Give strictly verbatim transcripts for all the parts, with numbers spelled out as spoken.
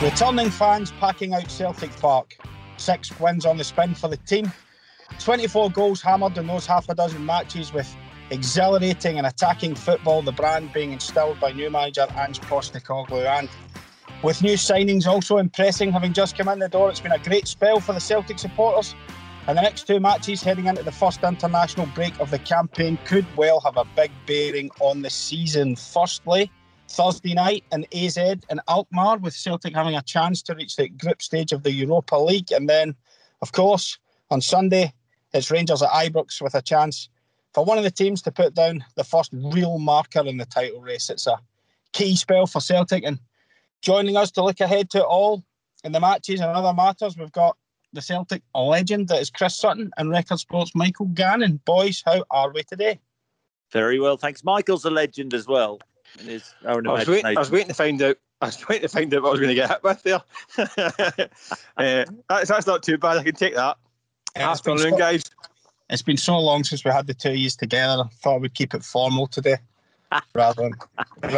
Returning fans packing out Celtic Park. Six wins on the spin for the team. twenty-four goals hammered in those half a dozen matches, with exhilarating and attacking football, the brand being instilled by new manager Ange Postecoglou. And with new signings also impressing, having just come in the door, it's been a great spell for the Celtic supporters. And the next two matches heading into the first international break of the campaign could well have a big bearing on the season. Firstly, Thursday night in A Z and Alkmaar, with Celtic having a chance to reach the group stage of the Europa League. And then, of course, on Sunday, it's Rangers at Ibrox with a chance for one of the teams to put down the first real marker in the title race. It's a key spell for Celtic, and joining us to look ahead to it all in the matches and other matters, we've got the Celtic legend that is Chris Sutton and Record Sport's Michael Gannon. Boys, how are we today? Very well, thanks. Michael's a legend as well. His own I, was wait, I was waiting to find out. I was waiting to find out what I was going to get hit with there. uh, that's, that's not too bad. I can take that. Yeah, afternoon, so, guys. It's been so long since we had the two of you together. I thought we'd keep it formal today. rather than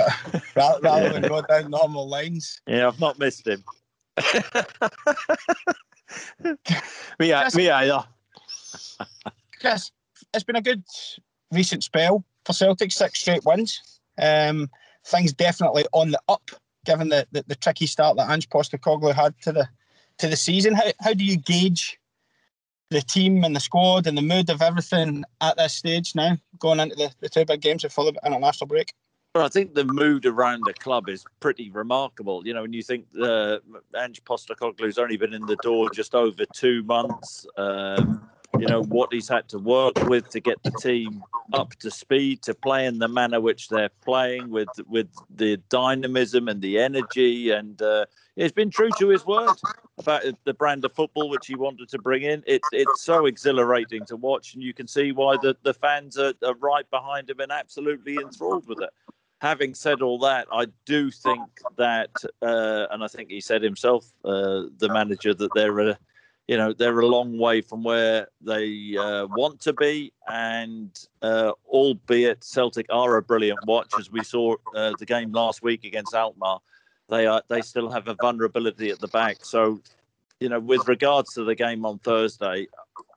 rather, rather than go down normal lines. Yeah, I've not missed him. me, Chris, me either. Chris, it's been a good recent spell for Celtic, six straight wins. Um, things definitely on the up, given the, the, the tricky start that Ange Postecoglou had to the to the season. How how do you gauge the team and the squad and the mood of everything at this stage now, going into the, the two big games before the international break? Well, I think the mood around the club is pretty remarkable. You know, when you think uh, Ange Postecoglou's only been in the door just over two months, um, you know, what he's had to work with to get the team up to speed, to play in the manner which they're playing, with with the dynamism and the energy, and uh, he's been true to his word about the brand of football which he wanted to bring in. It, it's so exhilarating to watch, and you can see why the, the fans are, are right behind him and absolutely enthralled with it. Having said all that, I do think that, uh, and I think he said himself, uh, the manager, that they're a, you know, they're a long way from where they uh, want to be, and uh, albeit Celtic are a brilliant watch, as we saw uh, the game last week against Alkmaar, They are. They still have a vulnerability at the back. So, you know, with regards to the game on Thursday,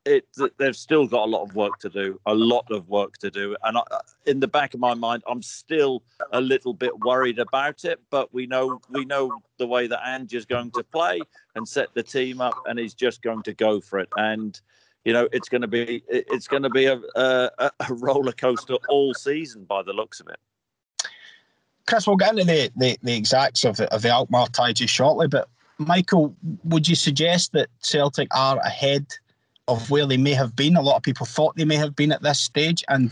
it they've still got a lot of work to do, a lot of work to do. And I, in the back of my mind, I'm still a little bit worried about it. But we know we know the way that Ange is going to play and set the team up, and he's just going to go for it. And you know, it's going to be it's going to be a, a, a roller coaster all season by the looks of it. Chris, we'll get into the, the, the exacts of the, of the Alkmaar tie just shortly, but Michael, would you suggest that Celtic are ahead of where they may have been? A lot of people thought they may have been at this stage, and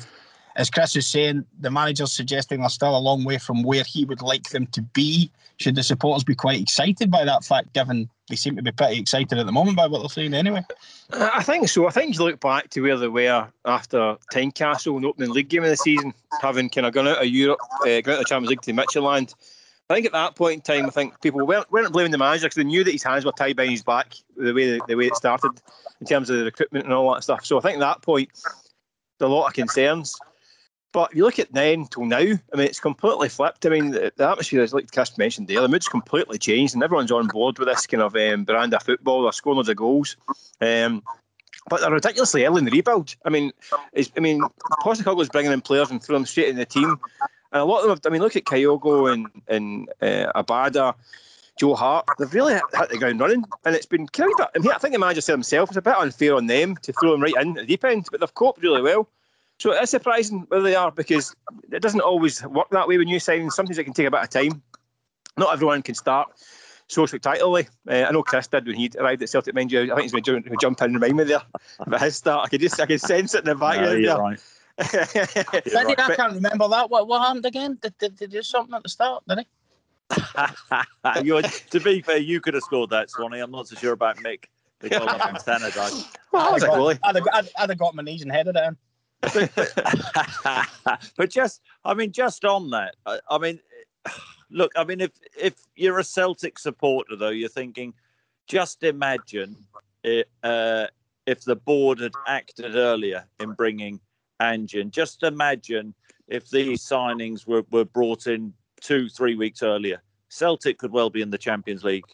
as Chris is saying, the manager's suggesting they're still a long way from where he would like them to be. Should the supporters be quite excited by that fact, given they seem to be pretty excited at the moment by what they're saying anyway? I think so. I think you look back to where they were after Tynecastle in the opening league game of the season, having kind of gone out of Europe, uh, gone out of the Champions League to Midtjylland. I think at that point in time, I think people weren't, weren't blaming the manager, because they knew that his hands were tied behind his back the way the way it started in terms of the recruitment and all that stuff. So I think at that point, there's a lot of concerns. But if you look at then till now, I mean, it's completely flipped. I mean, the, the atmosphere, as like Chris mentioned there, the mood's completely changed, and everyone's on board with this kind of um, brand of football. They're scoring loads of goals. Um, but they're ridiculously early in the rebuild. I mean, I mean, Postecoglou's bringing in players and throwing them straight in the team. And a lot of them, have, I mean, look at Kyogo and, and uh, Abada, Joe Hart. They've really hit the ground running. And it's been kind of, I mean, I think the manager said himself, it's a bit unfair on them to throw them right in at the deep end, but they've coped really well. So it's surprising where they are, because it doesn't always work that way when you sign. Sometimes it can take a bit of time. Not everyone can start. so spectacularly. Uh, I know Chris did when he arrived at Celtic, mind you. I think he's going to jump in and remind me there. But his start, I could just I could sense it in the background. No, right. Right. I can't remember that. What what happened again? Did did, did he do something at the start? Did he? To be fair, you could have scored that, Swanee. I'm not so sure about Mick. They called up in standard. Well, I'd, I'd, I'd, I'd, I'd have got my knees and headed down. But just, I mean, just on that, I, I mean, look, I mean, if if you're a Celtic supporter, though, you're thinking, just imagine it, uh, if the board had acted earlier in bringing Ange in. Just imagine if these signings were, were brought in two, three weeks earlier. Celtic could well be in the Champions League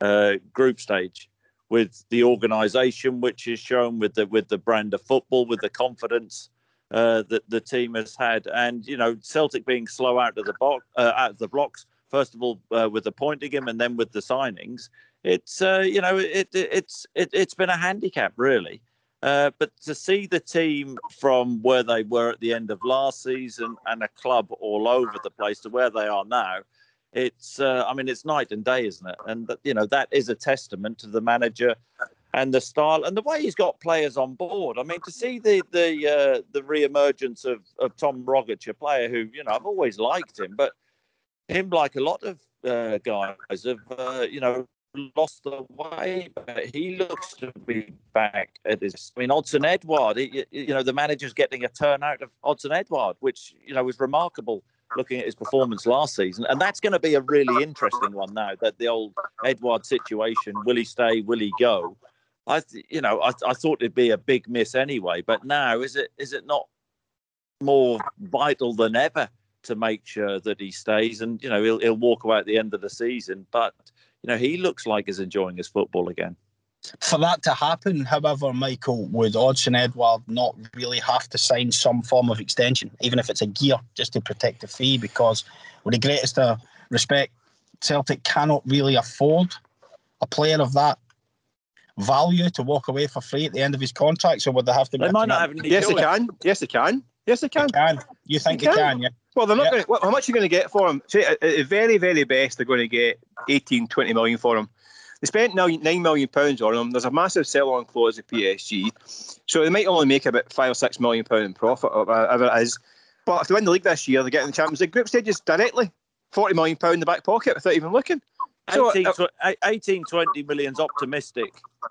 uh, group stage with the organisation which is shown, with the with the brand of football, with the confidence uh, that the team has had. And, you know, Celtic being slow out of the box, uh, out of the blocks, first of all, uh, with the pointing him and then with the signings, it's, uh, you know, it, it, it's, it, it's been a handicap, really. Uh, but to see the team from where they were at the end of last season and a club all over the place to where they are now, it's, uh, I mean, it's night and day, isn't it? And, that, you know, that is a testament to the manager and the style and the way he's got players on board. I mean, to see the the uh, the re-emergence of, of Tom Rogic, a player who, you know, I've always liked him, but him, like a lot of uh, guys, have, uh, you know, lost the way, but he looks to be back at his. I mean, Odsonne Edouard, he, you know, the manager's getting a turnout of Odsonne Edouard, which, you know, is remarkable looking at his performance last season. And that's going to be a really interesting one now, that the old Edouard situation, will he stay, will he go? I, th- you know, I, I thought it'd be a big miss anyway, but now is it is it not more vital than ever to make sure that he stays? And, you know, he'll, he'll walk away at the end of the season, but you know, he looks like he's enjoying his football again. For that to happen, however, Michael, would Odsonne Edouard not really have to sign some form of extension, even if it's a year, just to protect the fee? Because with the greatest uh, respect, Celtic cannot really afford a player of that value to walk away for free at the end of his contract. So would they have to... They might not have any yes, they can. Yes, they can. Yes, they can. They can. You think they, they can. can, yeah? Well, they're not yeah. going to, how much are you going to get for him? Say, at the very, very best, they're going to get eighteen, twenty million for him. They spent nine million pounds on him. There's a massive sell-on clause at P S G. So they might only make about five or six million pounds in profit, or whatever it is. But if they win the league this year, they're getting the Champions League group stages directly. forty million pounds in the back pocket without even looking. So, eighteen, twenty million's optimistic.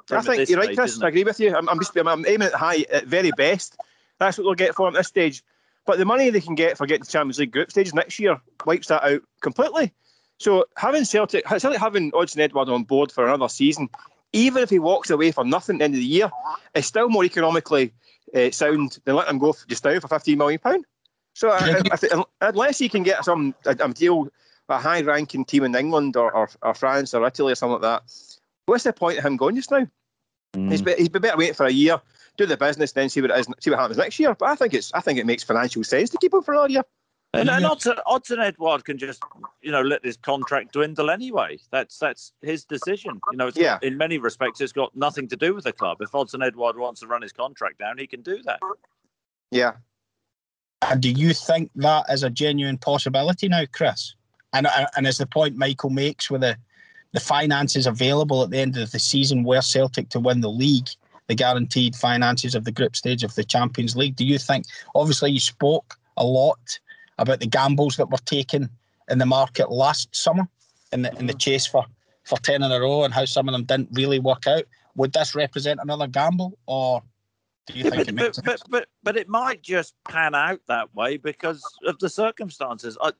I think you're right, Chris. I agree with you. I'm, I'm, just, I'm, I'm aiming at high, at very best. That's what they'll get for him at this stage. But the money they can get for getting the Champions League group stages next year wipes that out completely. So having Celtic, certainly having Odsonne Edouard on board for another season, even if he walks away for nothing at the end of the year, is still more economically uh, sound than letting him go for, just now for fifteen million pounds. So I, I th- unless he can get some a, a deal with a high-ranking team in England or, or, or France or Italy or something like that, what's the point of him going just now? Mm. He's be, he's be better wait for a year, do the business, then see what it is, see what happens next year. But I think it's, I think it makes financial sense to keep him for another year. And, and Odsonne, Odsonne Edouard can just, you know, let his contract dwindle anyway. That's that's his decision. You know, it's yeah. got, in many respects, it's got nothing to do with the club. If Odsonne Edouard wants to run his contract down, he can do that. Yeah. And do you think that is a genuine possibility now, Chris? And and as the point Michael makes with the the finances available at the end of the season, were Celtic to win the league, the guaranteed finances of the group stage of the Champions League. Do you think, obviously you spoke a lot about the gambles that were taken in the market last summer in the, in the chase for, for ten in a row and how some of them didn't really work out. Would this represent another gamble, or do you think but, it makes but, sense? But, but, but it might just pan out that way because of the circumstances. I,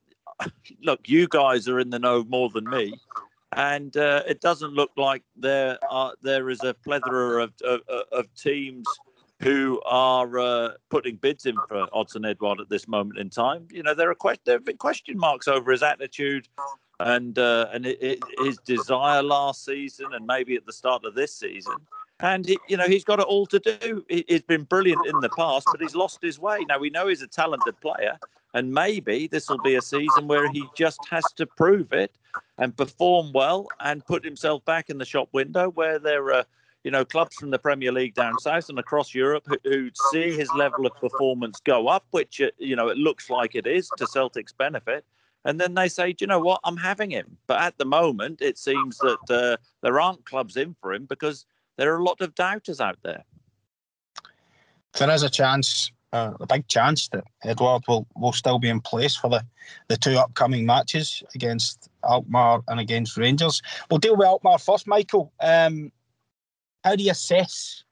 look, you guys are in the know more than me. And uh, it doesn't look like there are there is a plethora of of, of teams who are uh, putting bids in for Odsonne Edouard at this moment in time. You know, there are que- there have been question marks over his attitude and uh, and it, it, his desire last season and maybe at the start of this season. And he, you know, he's got it all to do. He, he's been brilliant in the past, but he's lost his way. Now we know he's a talented player. And maybe this will be a season where he just has to prove it and perform well and put himself back in the shop window where there are, you know, clubs from the Premier League down south and across Europe who, who see his level of performance go up, which, you know, it looks like it is to Celtic's benefit. and then they say, do you know what, I'm having him. But at the moment, it seems that uh, there aren't clubs in for him because there are a lot of doubters out there. There is a chance, uh, a big chance, that Edouard will, will still be in place for the, the two upcoming matches against Alkmaar and against Rangers. We'll deal with Alkmaar first, Michael. Um, how do you assess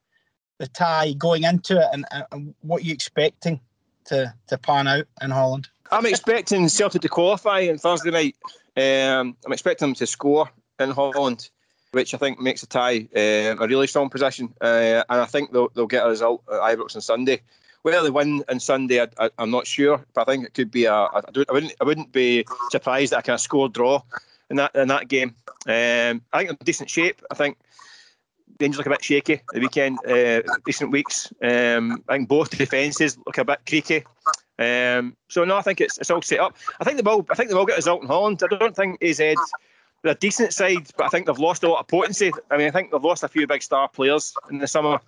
the tie going into it, and, and what are you expecting to, to pan out in Holland? I'm expecting Celtic to qualify on Thursday night. Um, I'm expecting them to score in Holland, which I think makes the tie uh, a really strong position. Uh, and I think they'll, they'll get a result at Ibrox on Sunday. Whether they win on Sunday, I, I, I'm not sure, but I think it could be a. I, don't, I wouldn't. I wouldn't be surprised that I kind of score draw in that in that game. Um, I think they're in decent shape. I think Rangers look a bit shaky the weekend, uh, recent weeks. Um, I think both defences look a bit creaky. Um, so no, I think it's it's all set up. I think they will. I think they will get a result in Holland. I don't think A Z. They're a decent side, but I think they've lost a lot of potency. I mean, I think they've lost a few big star players in the summer.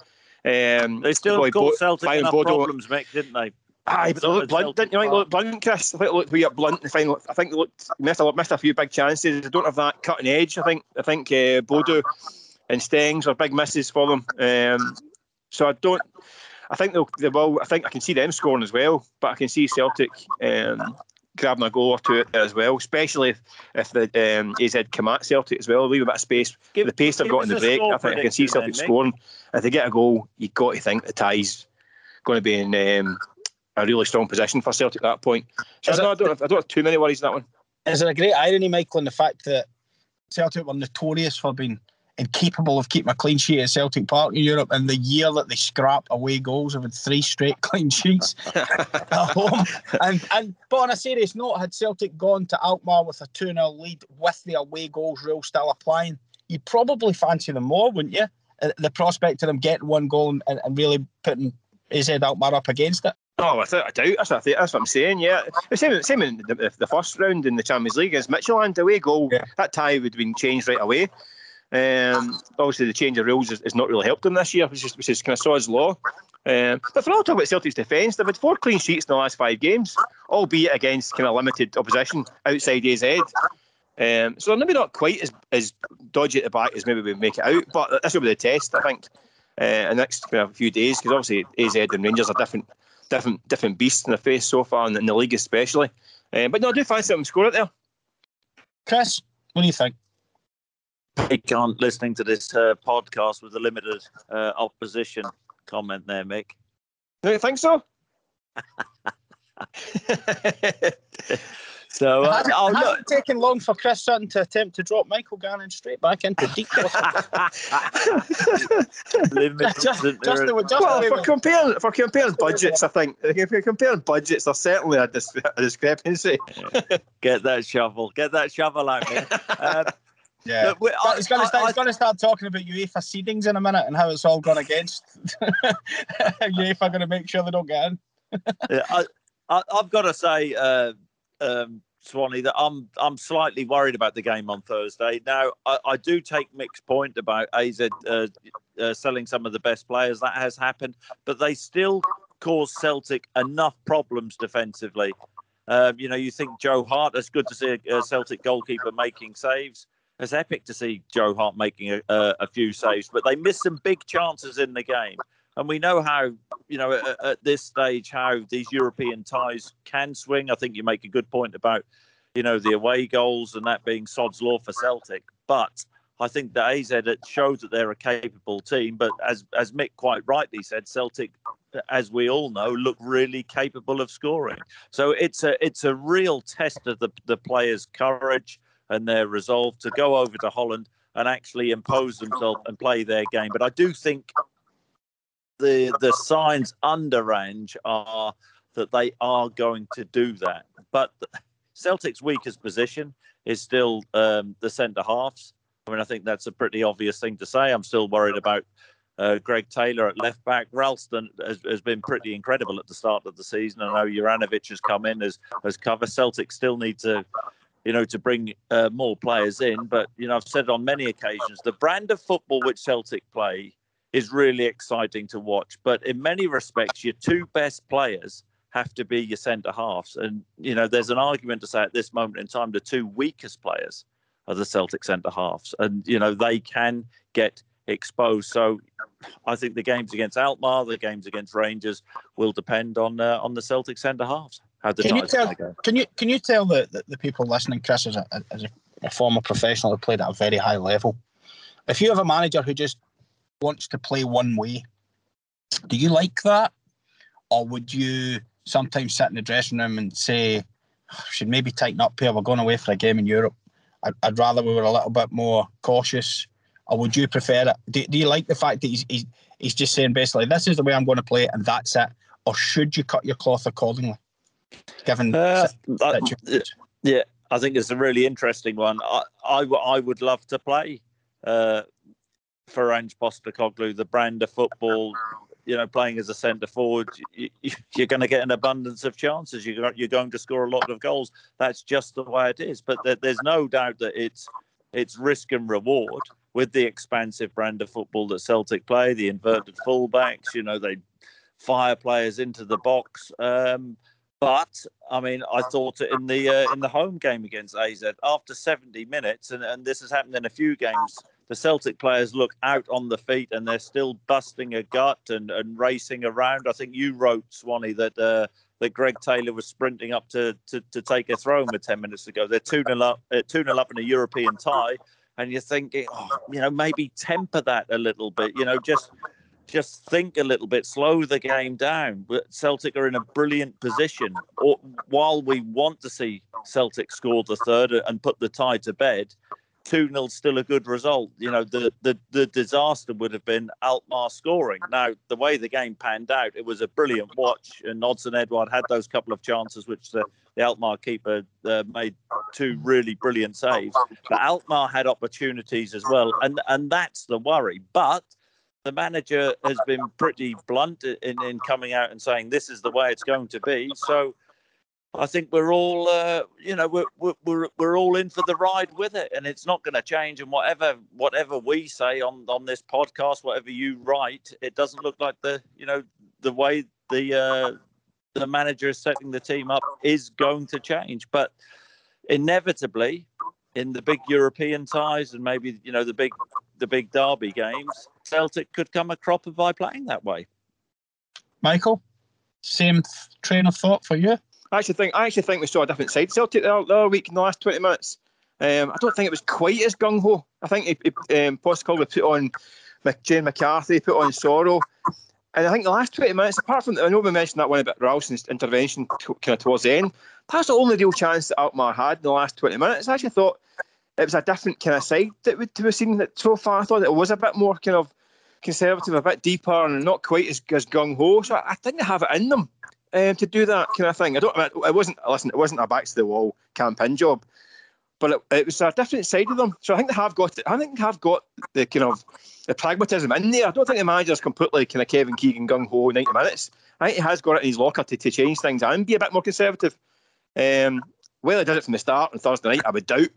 Um, they still caused Celtic enough problems, Mick, didn't they? Aye, but they looked blunt. Didn't you think they looked blunt, Chris? I think they looked wee up blunt in the final. I think they looked missed a, missed a few big chances. They don't have that cutting edge. I think I think uh, Bodo and Stengs are big misses for them. Um, so I don't. I think they'll, they will. I think I can see them scoring as well, but I can see Celtic um, grabbing a goal or two as well, especially if, if the um, A Z come at Celtic as well, leave a bit of space. Give, the pace they've got in the break, I think I can see Celtic then, scoring. If they get a goal, you've got to think the tie's going to be in um, a really strong position for Celtic at that point. So I, it, I, don't have, I don't have too many worries in that one. Is there a great irony, Michael, in the fact that Celtic were notorious for being incapable of keeping a clean sheet at Celtic Park in Europe, and the year that they scrapped away goals, they've had three straight clean sheets at home? And, and but on a serious note, had Celtic gone to Alkmaar with a two nil lead with the away goals rule still applying, you'd probably fancy them more, wouldn't you? The prospect of them getting one goal and, and really putting A Z Alkmaar up against it. Oh, without a doubt, that's what, I think, that's what I'm saying, yeah. Same, same in the, the first round in the Champions League against Midtjylland, away goal, yeah. That tie would have been changed right away. Um, obviously the change of rules has not really helped them this year, which is, which is kind of saw as law. Um, but for all talk about Celtic's defence, they've had four clean sheets in the last five games, albeit against kind of limited opposition outside A Z. Um, so they're maybe not quite as, as dodgy at the back as maybe we make it out, but this will be the test, I think, uh, in the next kind of few days, because obviously A Z and Rangers are different different, different beasts in the face so far, and in the league especially. Um, but no, I do fancy them score it there. Chris, what do you think? I can't listening to this uh, podcast with the limited uh, opposition comment there, Mick. Do you think so? so uh, it hasn't, oh, it hasn't look. taken long for Chris Sutton to attempt to drop Michael Gannon straight back into deep water. just, just the, just well, for comparing, for comparing budgets, I think if you're comparing budgets, there's certainly a, dis- a discrepancy. Get that shovel, get that shovel out, Mick. Um, Yeah, we, I, he's going to start, I, I, start talking about UEFA seedings in a minute and how it's all gone against UEFA. Going to make sure they don't get in. yeah, I, I, I've got to say, uh, um, Swanee, that I'm I'm slightly worried about the game on Thursday. Now, I, I do take Mick's point about A Z uh, uh, selling some of the best players. That has happened, but they still cause Celtic enough problems defensively. Uh, you know, you think Joe Hart, it's good to see a, a Celtic goalkeeper making saves. It's epic to see Joe Hart making a, uh, a few saves, but they missed some big chances in the game. And we know how, you know, at, at this stage, how these European ties can swing. I think you make a good point about, you know, the away goals and that being sod's law for Celtic. But I think that A Z showed that they're a capable team. But as, as Mick quite rightly said, Celtic, as we all know, look really capable of scoring. So it's a it's a real test of the, the players' courage and their resolve to go over to Holland and actually impose themselves and play their game. But I do think the the signs under Range are that they are going to do that. But Celtic's weakest position is still um, the centre-halves. I mean, I think that's a pretty obvious thing to say. I'm still worried about uh, Greg Taylor at left-back. Ralston has, has been pretty incredible at the start of the season. I know Juranović has come in as, as cover. Celtic still need to... you know, to bring uh, more players in. But, you know, I've said on many occasions, the brand of football which Celtic play is really exciting to watch. But in many respects, your two best players have to be your centre halves. And, you know, there's an argument to say at this moment in time, the two weakest players are the Celtic centre halves. And, you know, they can get exposed. So I think the games against Alkmaar, the games against Rangers will depend on uh, on the Celtic centre halves. Can you, tell, can you can you tell the, the, the people listening, Chris, as a, as a, a former professional who played at a very high level, if you have a manager who just wants to play one way, do you like that? Or would you sometimes sit in the dressing room and say, should maybe tighten up here, we're going away for a game in Europe, I'd, I'd rather we were a little bit more cautious? Or would you prefer it? Do, do you like the fact that he's, he's, he's just saying basically, this is the way I'm going to play it and that's it? Or should you cut your cloth accordingly? Given uh, I, yeah, I think it's a really interesting one. I, I, I would love to play uh, for Ange Postecoglou, the brand of football. You know, playing as a centre forward, you, you're going to get an abundance of chances. You're you're going to score a lot of goals. That's just the way it is. But there, there's no doubt that it's it's risk and reward with the expansive brand of football that Celtic play. The inverted fullbacks, you know, they fire players into the box. Um, But, I mean, I thought in the uh, in the home game against A Z, after seventy minutes, and, and this has happened in a few games, the Celtic players look out on the feet and they're still busting a gut and, and racing around. I think you wrote, Swanee, that uh, that Greg Taylor was sprinting up to, to, to take a throw in with ten minutes to go. They're two nil up, uh, two nil up in a European tie, and you're thinking, oh, you know, maybe temper that a little bit, you know, just... Just think a little bit, slow the game down. But Celtic are in a brilliant position. Or, while we want to see Celtic score the third and put the tie to bed, two nil still a good result. You know, the, the, the disaster would have been Alkmaar scoring. Now, the way the game panned out, it was a brilliant watch. And Odsonne Edouard had those couple of chances, which the, the Alkmaar keeper uh, made two really brilliant saves. But Alkmaar had opportunities as well. And, and that's the worry. But... the manager has been pretty blunt in, in coming out and saying this is the way it's going to be. So I think we're all, uh, you know, we're, we're we're all in for the ride with it, and it's not going to change. And whatever whatever we say on, on this podcast, whatever you write, it doesn't look like the you know the way the uh, the manager is setting the team up is going to change. But inevitably, in the big European ties and maybe you know the big. the big derby games, Celtic could come a cropper by playing that way. Michael, same train of thought for you? I actually think I actually think we saw a different side Celtic the other week in the last twenty minutes. Um, I don't think it was quite as gung-ho. I think he, he, um, Postecoglou put on James McCarthy, put on Sorrow. And I think the last twenty minutes, apart from, I know we mentioned that one about Ralston's intervention to, kind of towards the end, that's the only real chance that Alkmaar had in the last twenty minutes. I actually thought it was a different kind of side that we've we seen that so far. I thought it was a bit more kind of conservative, a bit deeper, and not quite as, as gung-ho. So I, I think they have it in them um, to do that kind of thing. I don't. I mean, it wasn't. Listen, it wasn't a back-to-the-wall campaign job, but it, it was a different side of them. So I think they have got. I think they have got the kind of the pragmatism in there. I don't think the manager's completely kind of Kevin Keegan gung-ho ninety minutes. I think he has got it in his locker to, to change things and be a bit more conservative. Um, whether he did it from the start on Thursday night, I would doubt.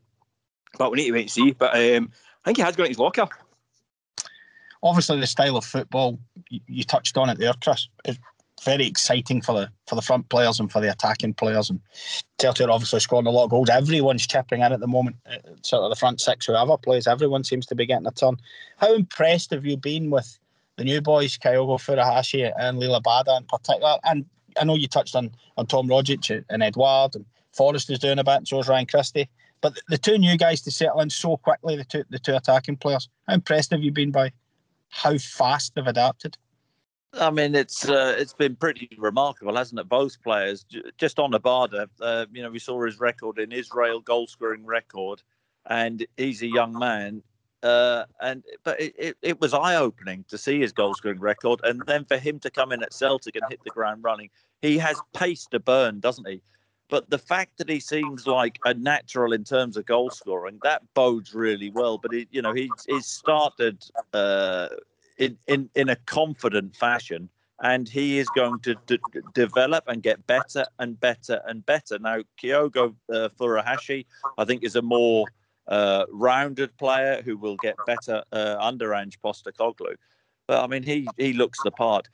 But we need to wait and see. But um, I think he has got in his locker. Obviously, the style of football, you, you touched on it there, Chris, is very exciting for the for the front players and for the attacking players. And Celtic obviously scoring a lot of goals. Everyone's chipping in at the moment. Sort of the front six, whoever plays, everyone seems to be getting a turn. How impressed have you been with the new boys, Kyogo Furuhashi and Liel Abada in particular? And I know you touched on, on Tom Rogic and Edouard, and Forrest is doing a bit, and so is Ryan Christie. But the two new guys to settle in so quickly, the two the two attacking players, how impressed have you been by how fast they've adapted? I mean, it's uh, it's been pretty remarkable, hasn't it? Both players, just on Abada, uh, you know, we saw his record in Israel, goal-scoring record, and he's a young man. Uh, and But it, it, it was eye-opening to see his goal-scoring record, and then for him to come in at Celtic and hit the ground running. He has pace to burn, doesn't he? But the fact that he seems like a natural in terms of goal scoring, that bodes really well. But, he, you know, he's he started uh, in, in, in a confident fashion, and he is going to d- develop and get better and better and better. Now, Kyogo uh, Furuhashi, I think, is a more uh, rounded player who will get better uh, under Ange Postecoglou. But, I mean, he, he looks the part.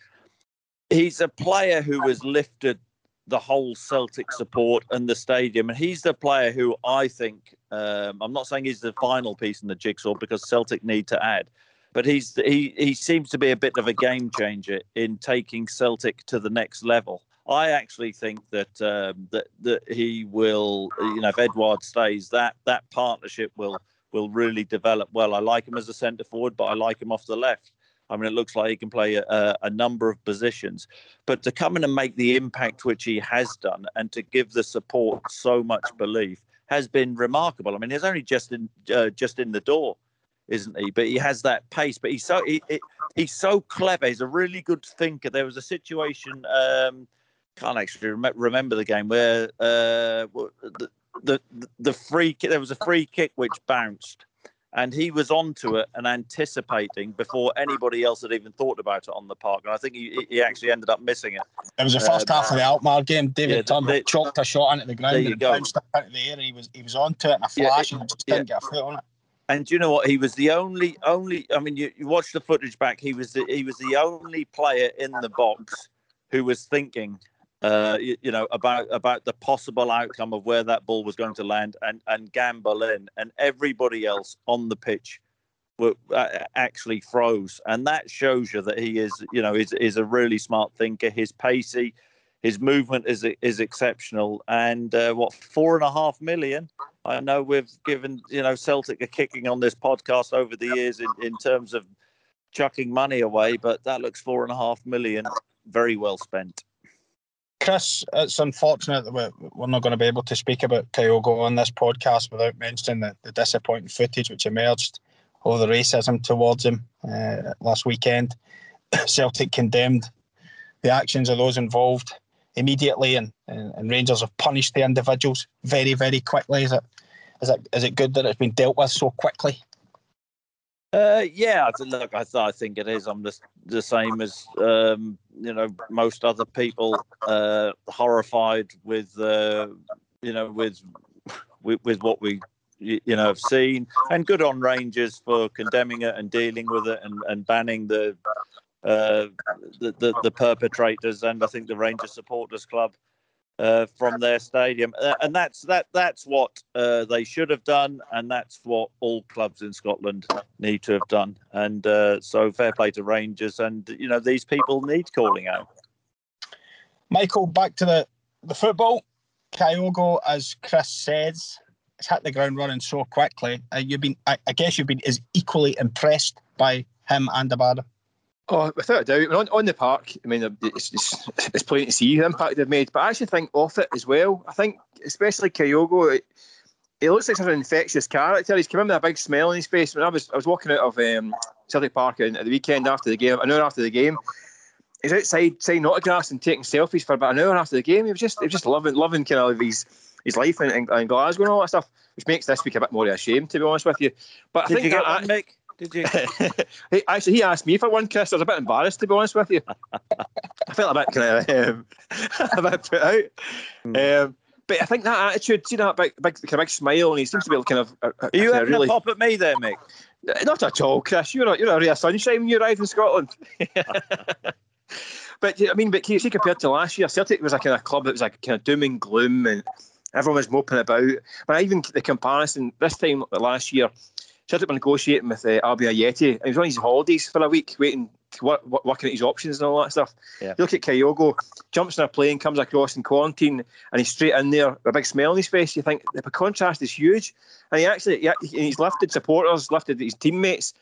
He's a player who was lifted the whole Celtic support and the stadium. And he's the player who I think, um, I'm not saying he's the final piece in the jigsaw because Celtic need to add, but he's he, he seems to be a bit of a game changer in taking Celtic to the next level. I actually think that um, that that he will, you know, if Edouard stays, that that partnership will will really develop well. I like him as a centre forward, but I like him off the left. I mean, it looks like he can play a, a number of positions. But to come in and make the impact which he has done and to give the support so much belief has been remarkable. I mean, he's only just in uh, just in the door, isn't he? But he has that pace. But he's so he, he, he's so clever. He's a really good thinker. There was a situation. Um, Can't actually rem- remember the game where uh, the, the the free kick, there was a free kick which bounced, and he was onto it and anticipating before anybody else had even thought about it on the park. And I think he, he actually ended up missing it. It was the first uh, half of the Alkmaar game. David yeah, Turnbull chalked a shot into the ground and it bounced up into the air, and he was he was onto it in a flash, yeah, it, and just didn't yeah. get a foot on it. And do you know what? He was the only only. I mean, you, you watch the footage back. He was the, he was the only player in the box who was thinking. Uh, you, you know, about about the possible outcome of where that ball was going to land and, and gamble in. And everybody else on the pitch were, uh, actually froze. And that shows you that he is, you know, is is a really smart thinker. His pacey, his movement is is exceptional. And uh, what, four and a half million? I know we've given, you know, Celtic a kicking on this podcast over the years in, in terms of chucking money away. But that looks four and a half million. Very well spent. Chris, it's unfortunate that we're not going to be able to speak about Kyogo on this podcast without mentioning the, the disappointing footage which emerged of the racism towards him uh, last weekend. Celtic condemned the actions of those involved immediately, and, and, and Rangers have punished the individuals very, very quickly. Is it, is it, is it good that it's been dealt with so quickly? Uh, yeah, look, I, th- I think it is. I'm just the same as, um, you know, most other people, uh, horrified with, uh, you know, with, with with what we, you know, have seen. And good on Rangers for condemning it and dealing with it and, and banning the, uh, the, the the perpetrators. And I think the Rangers Supporters Club uh, from their stadium. Uh, and that's that that's what uh, they should have done, and that's what all clubs in Scotland need to have done. And uh, so fair play to Rangers, and you know, these people need calling out. Michael, back to the, the football. Kyogo, as Chris says, has hit the ground running so quickly. Uh, you've been, I, I guess you've been as equally impressed by him and Abada. Oh, without a doubt. On, on the park, I mean, it's, it's, it's plain to see the impact they've made, but I actually think off it as well. I think, especially Kyogo, it, it looks like such an infectious character. He's come in with a big smile on his face. When I was I was walking out of um, Celtic Park at the weekend after the game, an hour after the game, he's outside signing autographs and taking selfies for about an hour after the game. He was just he was just loving loving kind of his his life in, in, in Glasgow and all that stuff, which makes this week a bit more of a shame, to be honest with you. But I Did think you get that, one, Mick? Did you? He, actually, he asked me for one, Chris. I was a bit embarrassed, to be honest with you. I felt a bit kind of um, a bit put out. Mm. Um, but I think that attitude, you know, that big, big, kind of big smile, and he seems to be kind of. A, a, Are you having really... a pop at me there, Mick? Not at all, Chris. You're a, you're a ray of sunshine when you arrived in Scotland. But I mean, but see, compared to last year, Celtic was a kind of club that was like kind of doom and gloom, and everyone was moping about. But even the comparison this time last year. Celtic were negotiating with uh, Albian Ajeti, and he was on his holidays for a week, waiting, work, work, working at his options and all that stuff. Yeah. You look at Kyogo, jumps in a plane, comes across in quarantine, and he's straight in there with a big smile on his face. You think the contrast is huge, and he actually he, he's lifted supporters, lifted his teammates.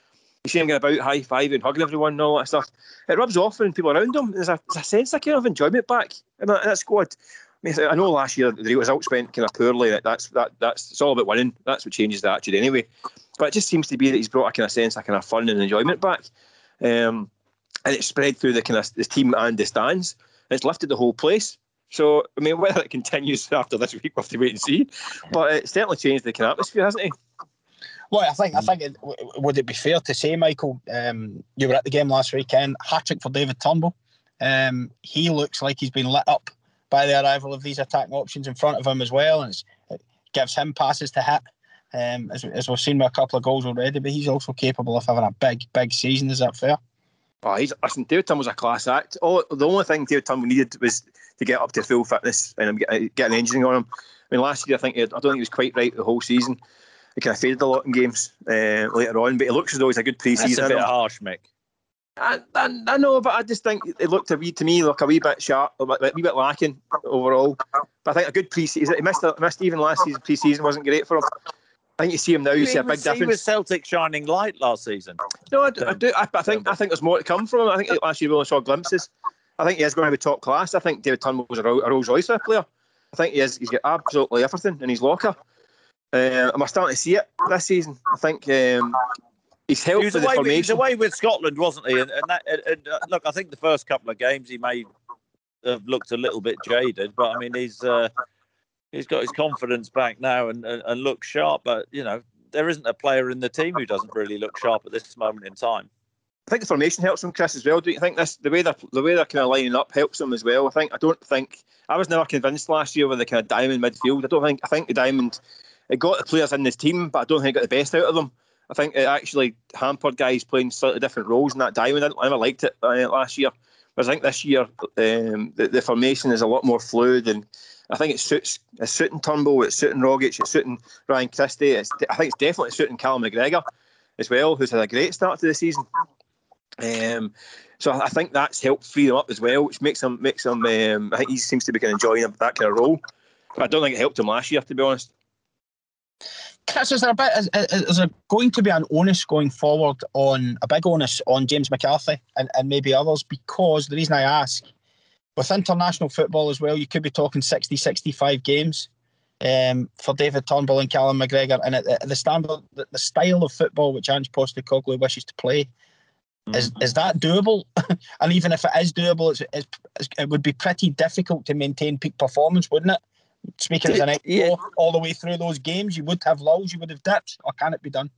You see him going about high fiving, hugging everyone, and all that stuff. It rubs off on people around him. There's a, there's a sense of kind of enjoyment back in that, in that squad. I mean, I know last year the results went kind of poorly. That's that that's it's all about winning. That's what changes the attitude anyway. But it just seems to be that he's brought a kind of sense, a kind of fun and enjoyment back, um, and it's spread through the kind of the team and the stands. And it's lifted the whole place. So I mean, whether it continues after this week, we'll have to wait and see. But it's certainly changed the kind of atmosphere, hasn't it? Well, I think I think it, would it be fair to say, Michael, um, you were at the game last weekend. Hat trick for David Turnbull. Um, he looks like he's been lit up by the arrival of these attacking options in front of him as well, and it's, it gives him passes to hit, um, as, as we've seen with a couple of goals already, but he's also capable of having a big, big season. Is that fair? Oh, he's, listen, David Turnbull was a class act. All, the only thing David Turnbull needed was to get up to full fitness and get, get an engine on him. I mean, last year, I think he had, I don't think he was quite right the whole season. He kind of faded a lot in games uh, later on, but it looks as though he's a good pre-season. That's a bit harsh, Mick. I, I, I know, but I just think it looked a wee, to me, like a wee bit sharp, a wee, a wee bit lacking overall. But I think a good pre-season, he missed, missed even last season, pre-season wasn't great for him. I think you see him now, you, you see a big difference. He was Celtic shining light last season. No, I do. I, do. I, I think I think there's more to come from him. I think last year we only saw glimpses. I think he is going to be top class. I think David Turnbull was a Rolls Royce player. I think he is. He's got absolutely everything in his locker. Uh, and we're starting to see it this season. I think um, he's helped he with the formation. With, he was away with Scotland, wasn't he? And, and, that, and uh, look, I think the first couple of games he may have looked a little bit jaded, but I mean, he's... Uh, He's got his confidence back now and, and, and looks sharp. But, you know, there isn't a player in the team who doesn't really look sharp at this moment in time. I think the formation helps him, Chris, as well. Do you think this, the way they're, the way they're kind of lining up helps him as well? I think I don't think... I was never convinced last year with the kind of diamond midfield. I don't think... I think the diamond... It got the players in this team, but I don't think it got the best out of them. I think it actually hampered guys playing slightly different roles in that diamond. I never liked it uh, last year. But I think this year, um, the, the formation is a lot more fluid and... I think it suits, it's suiting Turnbull, it's suiting Rogic, it's suiting Ryan Christie. It's, I think it's definitely suiting Callum McGregor as well, who's had a great start to the season. Um, so I think that's helped free them up as well, which makes him, makes him um, I think he seems to be enjoying that kind of role. But I don't think it helped him last year, to be honest. Chris, is there a bit, is, is there going to be an onus going forward on, a big onus on James McCarthy and, and maybe others? Because the reason I ask, with international football as well, you could be talking sixty, sixty-five games um, for David Turnbull and Callum McGregor. And at the, at the standard, the, the style of football which Ange Postecoglou wishes to play, mm-hmm. is is that doable? And even if it is doable, it's, it's, it would be pretty difficult to maintain peak performance, wouldn't it? Speaking as an ex yeah. all the way through those games, you would have lulls, you would have dips, or can it be done?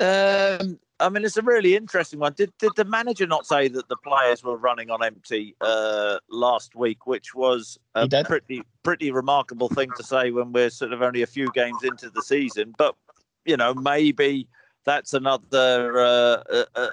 Um, I mean, it's a really interesting one. Did did the manager not say that the players were running on empty uh, last week, which was a pretty pretty remarkable thing to say when we're sort of only a few games into the season? But you know, maybe that's another uh, uh,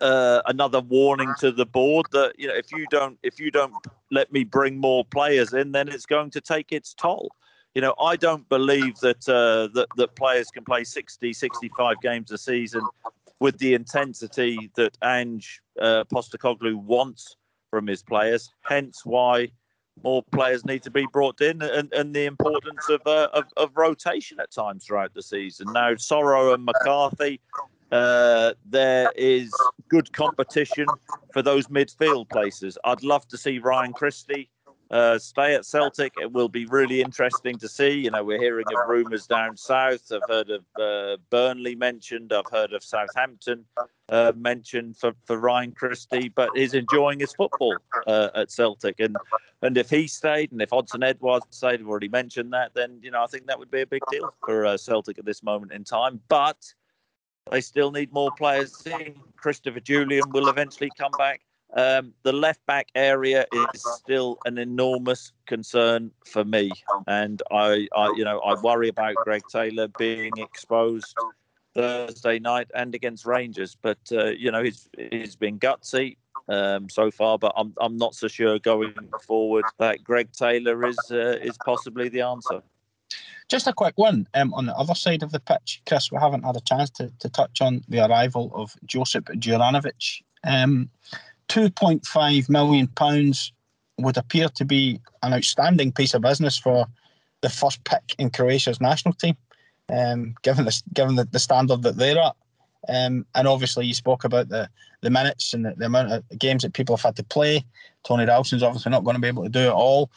uh, another warning to the board that, you know, if you don't if you don't let me bring more players in, then it's going to take its toll. You know, I don't believe that, uh, that that players can play sixty, sixty-five games a season with the intensity that Ange uh, Postecoglou wants from his players. Hence why more players need to be brought in and, and the importance of, uh, of of rotation at times throughout the season. Now, Sorrow and McCarthy, uh, there is good competition for those midfield places. I'd love to see Ryan Christie Uh, stay at Celtic. It will be really interesting to see. You know, we're hearing of rumours down south. I've heard of uh, Burnley mentioned. I've heard of Southampton uh, mentioned for, for Ryan Christie, but he's enjoying his football uh, at Celtic. And and if he stayed, and if Odsonne Edouard stayed, I've already mentioned that, then, you know, I think that would be a big deal for uh, Celtic at this moment in time. But they still need more players in. Kristoffer Julian will eventually come back. Um, the left-back area is still an enormous concern for me. And I, I, you know, I worry about Greg Taylor being exposed Thursday night and against Rangers. But, uh, you know, he's, he's been gutsy um, so far, but I'm, I'm not so sure going forward that Greg Taylor is, uh, is possibly the answer. Just a quick one um, on the other side of the pitch. Chris, we haven't had a chance to, to touch on the arrival of Josip Juranović. Um two point five million pounds would appear to be an outstanding piece of business for the first pick in Croatia's national team, um, given the given the, the standard that they're at. Um, and obviously, you spoke about the, the minutes and the, the amount of games that people have had to play. Tony Ralston's obviously not going to be able to do it all.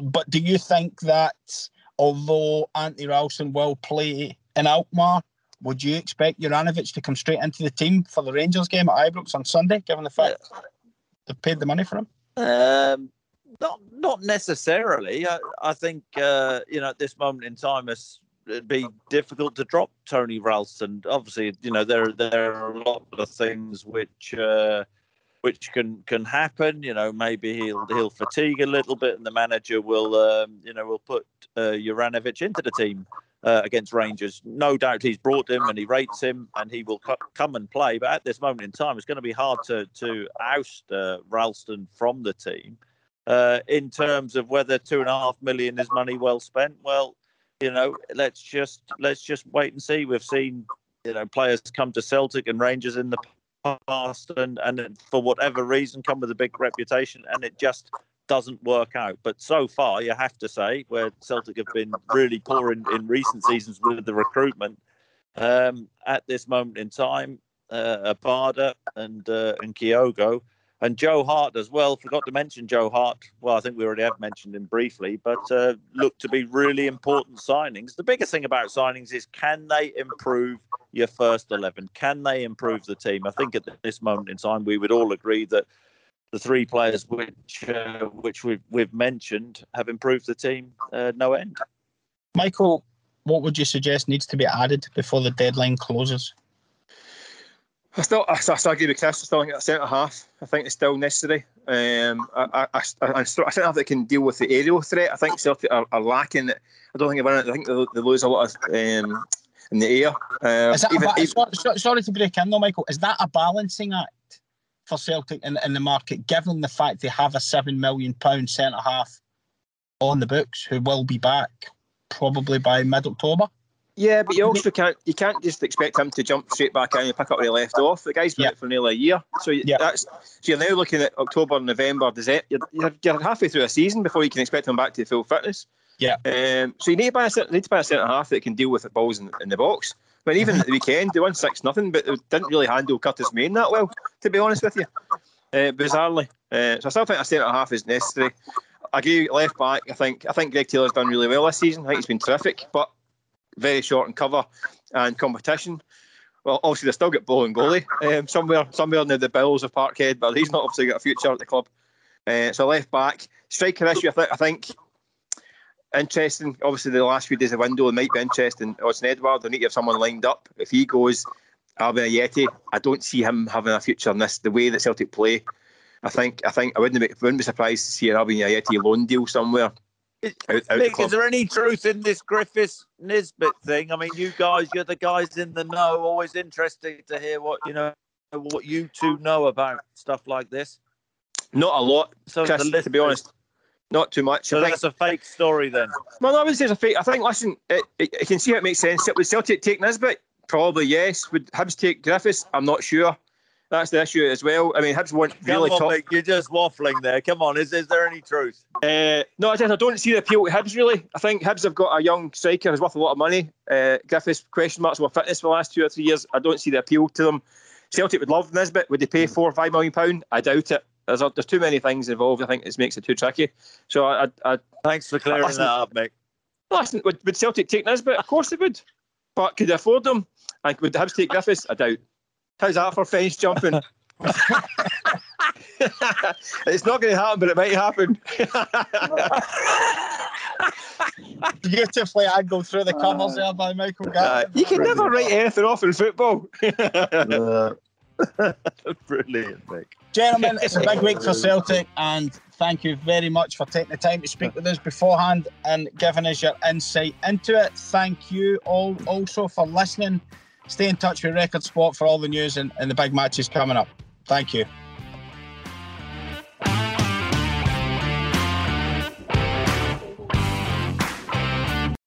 But do you think that, although Anthony Ralston will play in Alkmaar, would you expect Juranović to come straight into the team for the Rangers game at Ibrox on Sunday, given the fact they've paid the money for him? Um, not not necessarily. I, I think, uh, you know, at this moment in time, it's, it'd be difficult to drop Tony Ralston. Obviously, you know, there, there are a lot of things which... Uh, Which can can happen, you know. Maybe he'll he'll fatigue a little bit, and the manager will, um, you know, will put uh, Juranović into the team uh, against Rangers. No doubt he's brought him and he rates him and he will c- come and play. But at this moment in time, it's going to be hard to, to oust uh, Ralston from the team. Uh, in terms of whether two and a half million is money well spent, well, you know, let's just let's just wait and see. We've seen, you know, players come to Celtic and Rangers in the past and, and for whatever reason come with a big reputation and it just doesn't work out. But so far, you have to say, where Celtic have been really poor in, in recent seasons with the recruitment, um, at this moment in time, uh, Abada and, uh, and Kyogo and Joe Hart as well. Forgot to mention Joe Hart. Well, I think we already have mentioned him briefly, but uh, look to be really important signings. The biggest thing about signings is, can they improve your first eleven? Can they improve the team? I think at this moment in time, we would all agree that the three players which uh, which we've, we've mentioned have improved the team uh, no end. Michael, what would you suggest needs to be added before the deadline closes? I still, I, I still agree with Chris. I still think at centre half, I think it's still necessary. Um, I, I, I, I don't know if they can deal with the aerial threat. I think Celtic are, are lacking. I don't think they're I think they, they lose a lot of um, in the air. Um, is that even, a, even, sorry, sorry to break in, though, Michael. Is that a balancing act for Celtic in, in the market, given the fact they have a seven million pound centre half on the books who will be back probably by mid-October? Yeah, but you also can't you can't just expect him to jump straight back in and pick up where he left off. The guy's been yeah. it for nearly a year, so you, yeah. that's so you're now looking at October, November, December. You're, you're halfway through a season before you can expect him back to full fitness. Yeah. Um, so you need to buy a need to buy a centre half that can deal with the balls in, in the box. But even at the weekend, they won six nothing, but they didn't really handle Curtis Main that well, to be honest with you, uh, bizarrely. Uh, so I still think a centre half is necessary. I agree, left back. I think I think Greg Taylor's done really well this season. I think he's been terrific, but very short in cover and competition. Well, obviously they still get Bowl and Goalie um, somewhere somewhere near the bowels of Parkhead, but he's not obviously got a future at the club. Uh, so left back, striker issue. I, th- I think interesting. Obviously, the last few days of the window might be interesting. Odsonne Edouard, they need to have someone lined up. If he goes, Albian Ajeti, I don't see him having a future in this. The way that Celtic play, I think I think I wouldn't be, wouldn't be surprised to see an Albian Ajeti loan deal somewhere. Out, out Nick, the is there any truth in this Griffiths Nisbet thing? I mean, you guys, you're the guys in the know. Always interested to hear what you know, what you two know about stuff like this. Not a lot, so Chris, list, to be honest, not too much. So I that's think, a fake story, then. Well, no, I wouldn't say it's a fake. I think, listen, it, it, I can see how it makes sense. Would Celtic take Nisbet? Probably yes. Would Hibs take Griffiths? I'm not sure. That's the issue as well. I mean, Hibs weren't really on, top. Mate, you're just waffling there. Come on, is, is there any truth? Uh, no, I just I don't see the appeal to Hibs, really. I think Hibs have got a young striker who's worth a lot of money. Uh, Griffiths, question marks with fitness for the last two or three years. I don't see the appeal to them. Celtic would love Nisbet. Would they pay four or five million pounds? I doubt it. There's, there's too many things involved. I think this makes it too tricky. So I, I, I thanks for clearing that up, Mick. Listen, would, would Celtic take Nisbet? Of course they would. But could they afford them? And would Hibs take Griffiths? I doubt. How's that for fence jumping? It's not going to happen, but it might happen. Beautifully angled through the covers uh, there by Michael Gannon. Uh, you can brilliant. Never write anything off in football. uh, brilliant, Nick. Gentlemen, it's a big week for Celtic, and thank you very much for taking the time to speak with us beforehand and giving us your insight into it. Thank you all also for listening. Stay in touch with Record Sport for all the news and, and the big matches coming up. Thank you.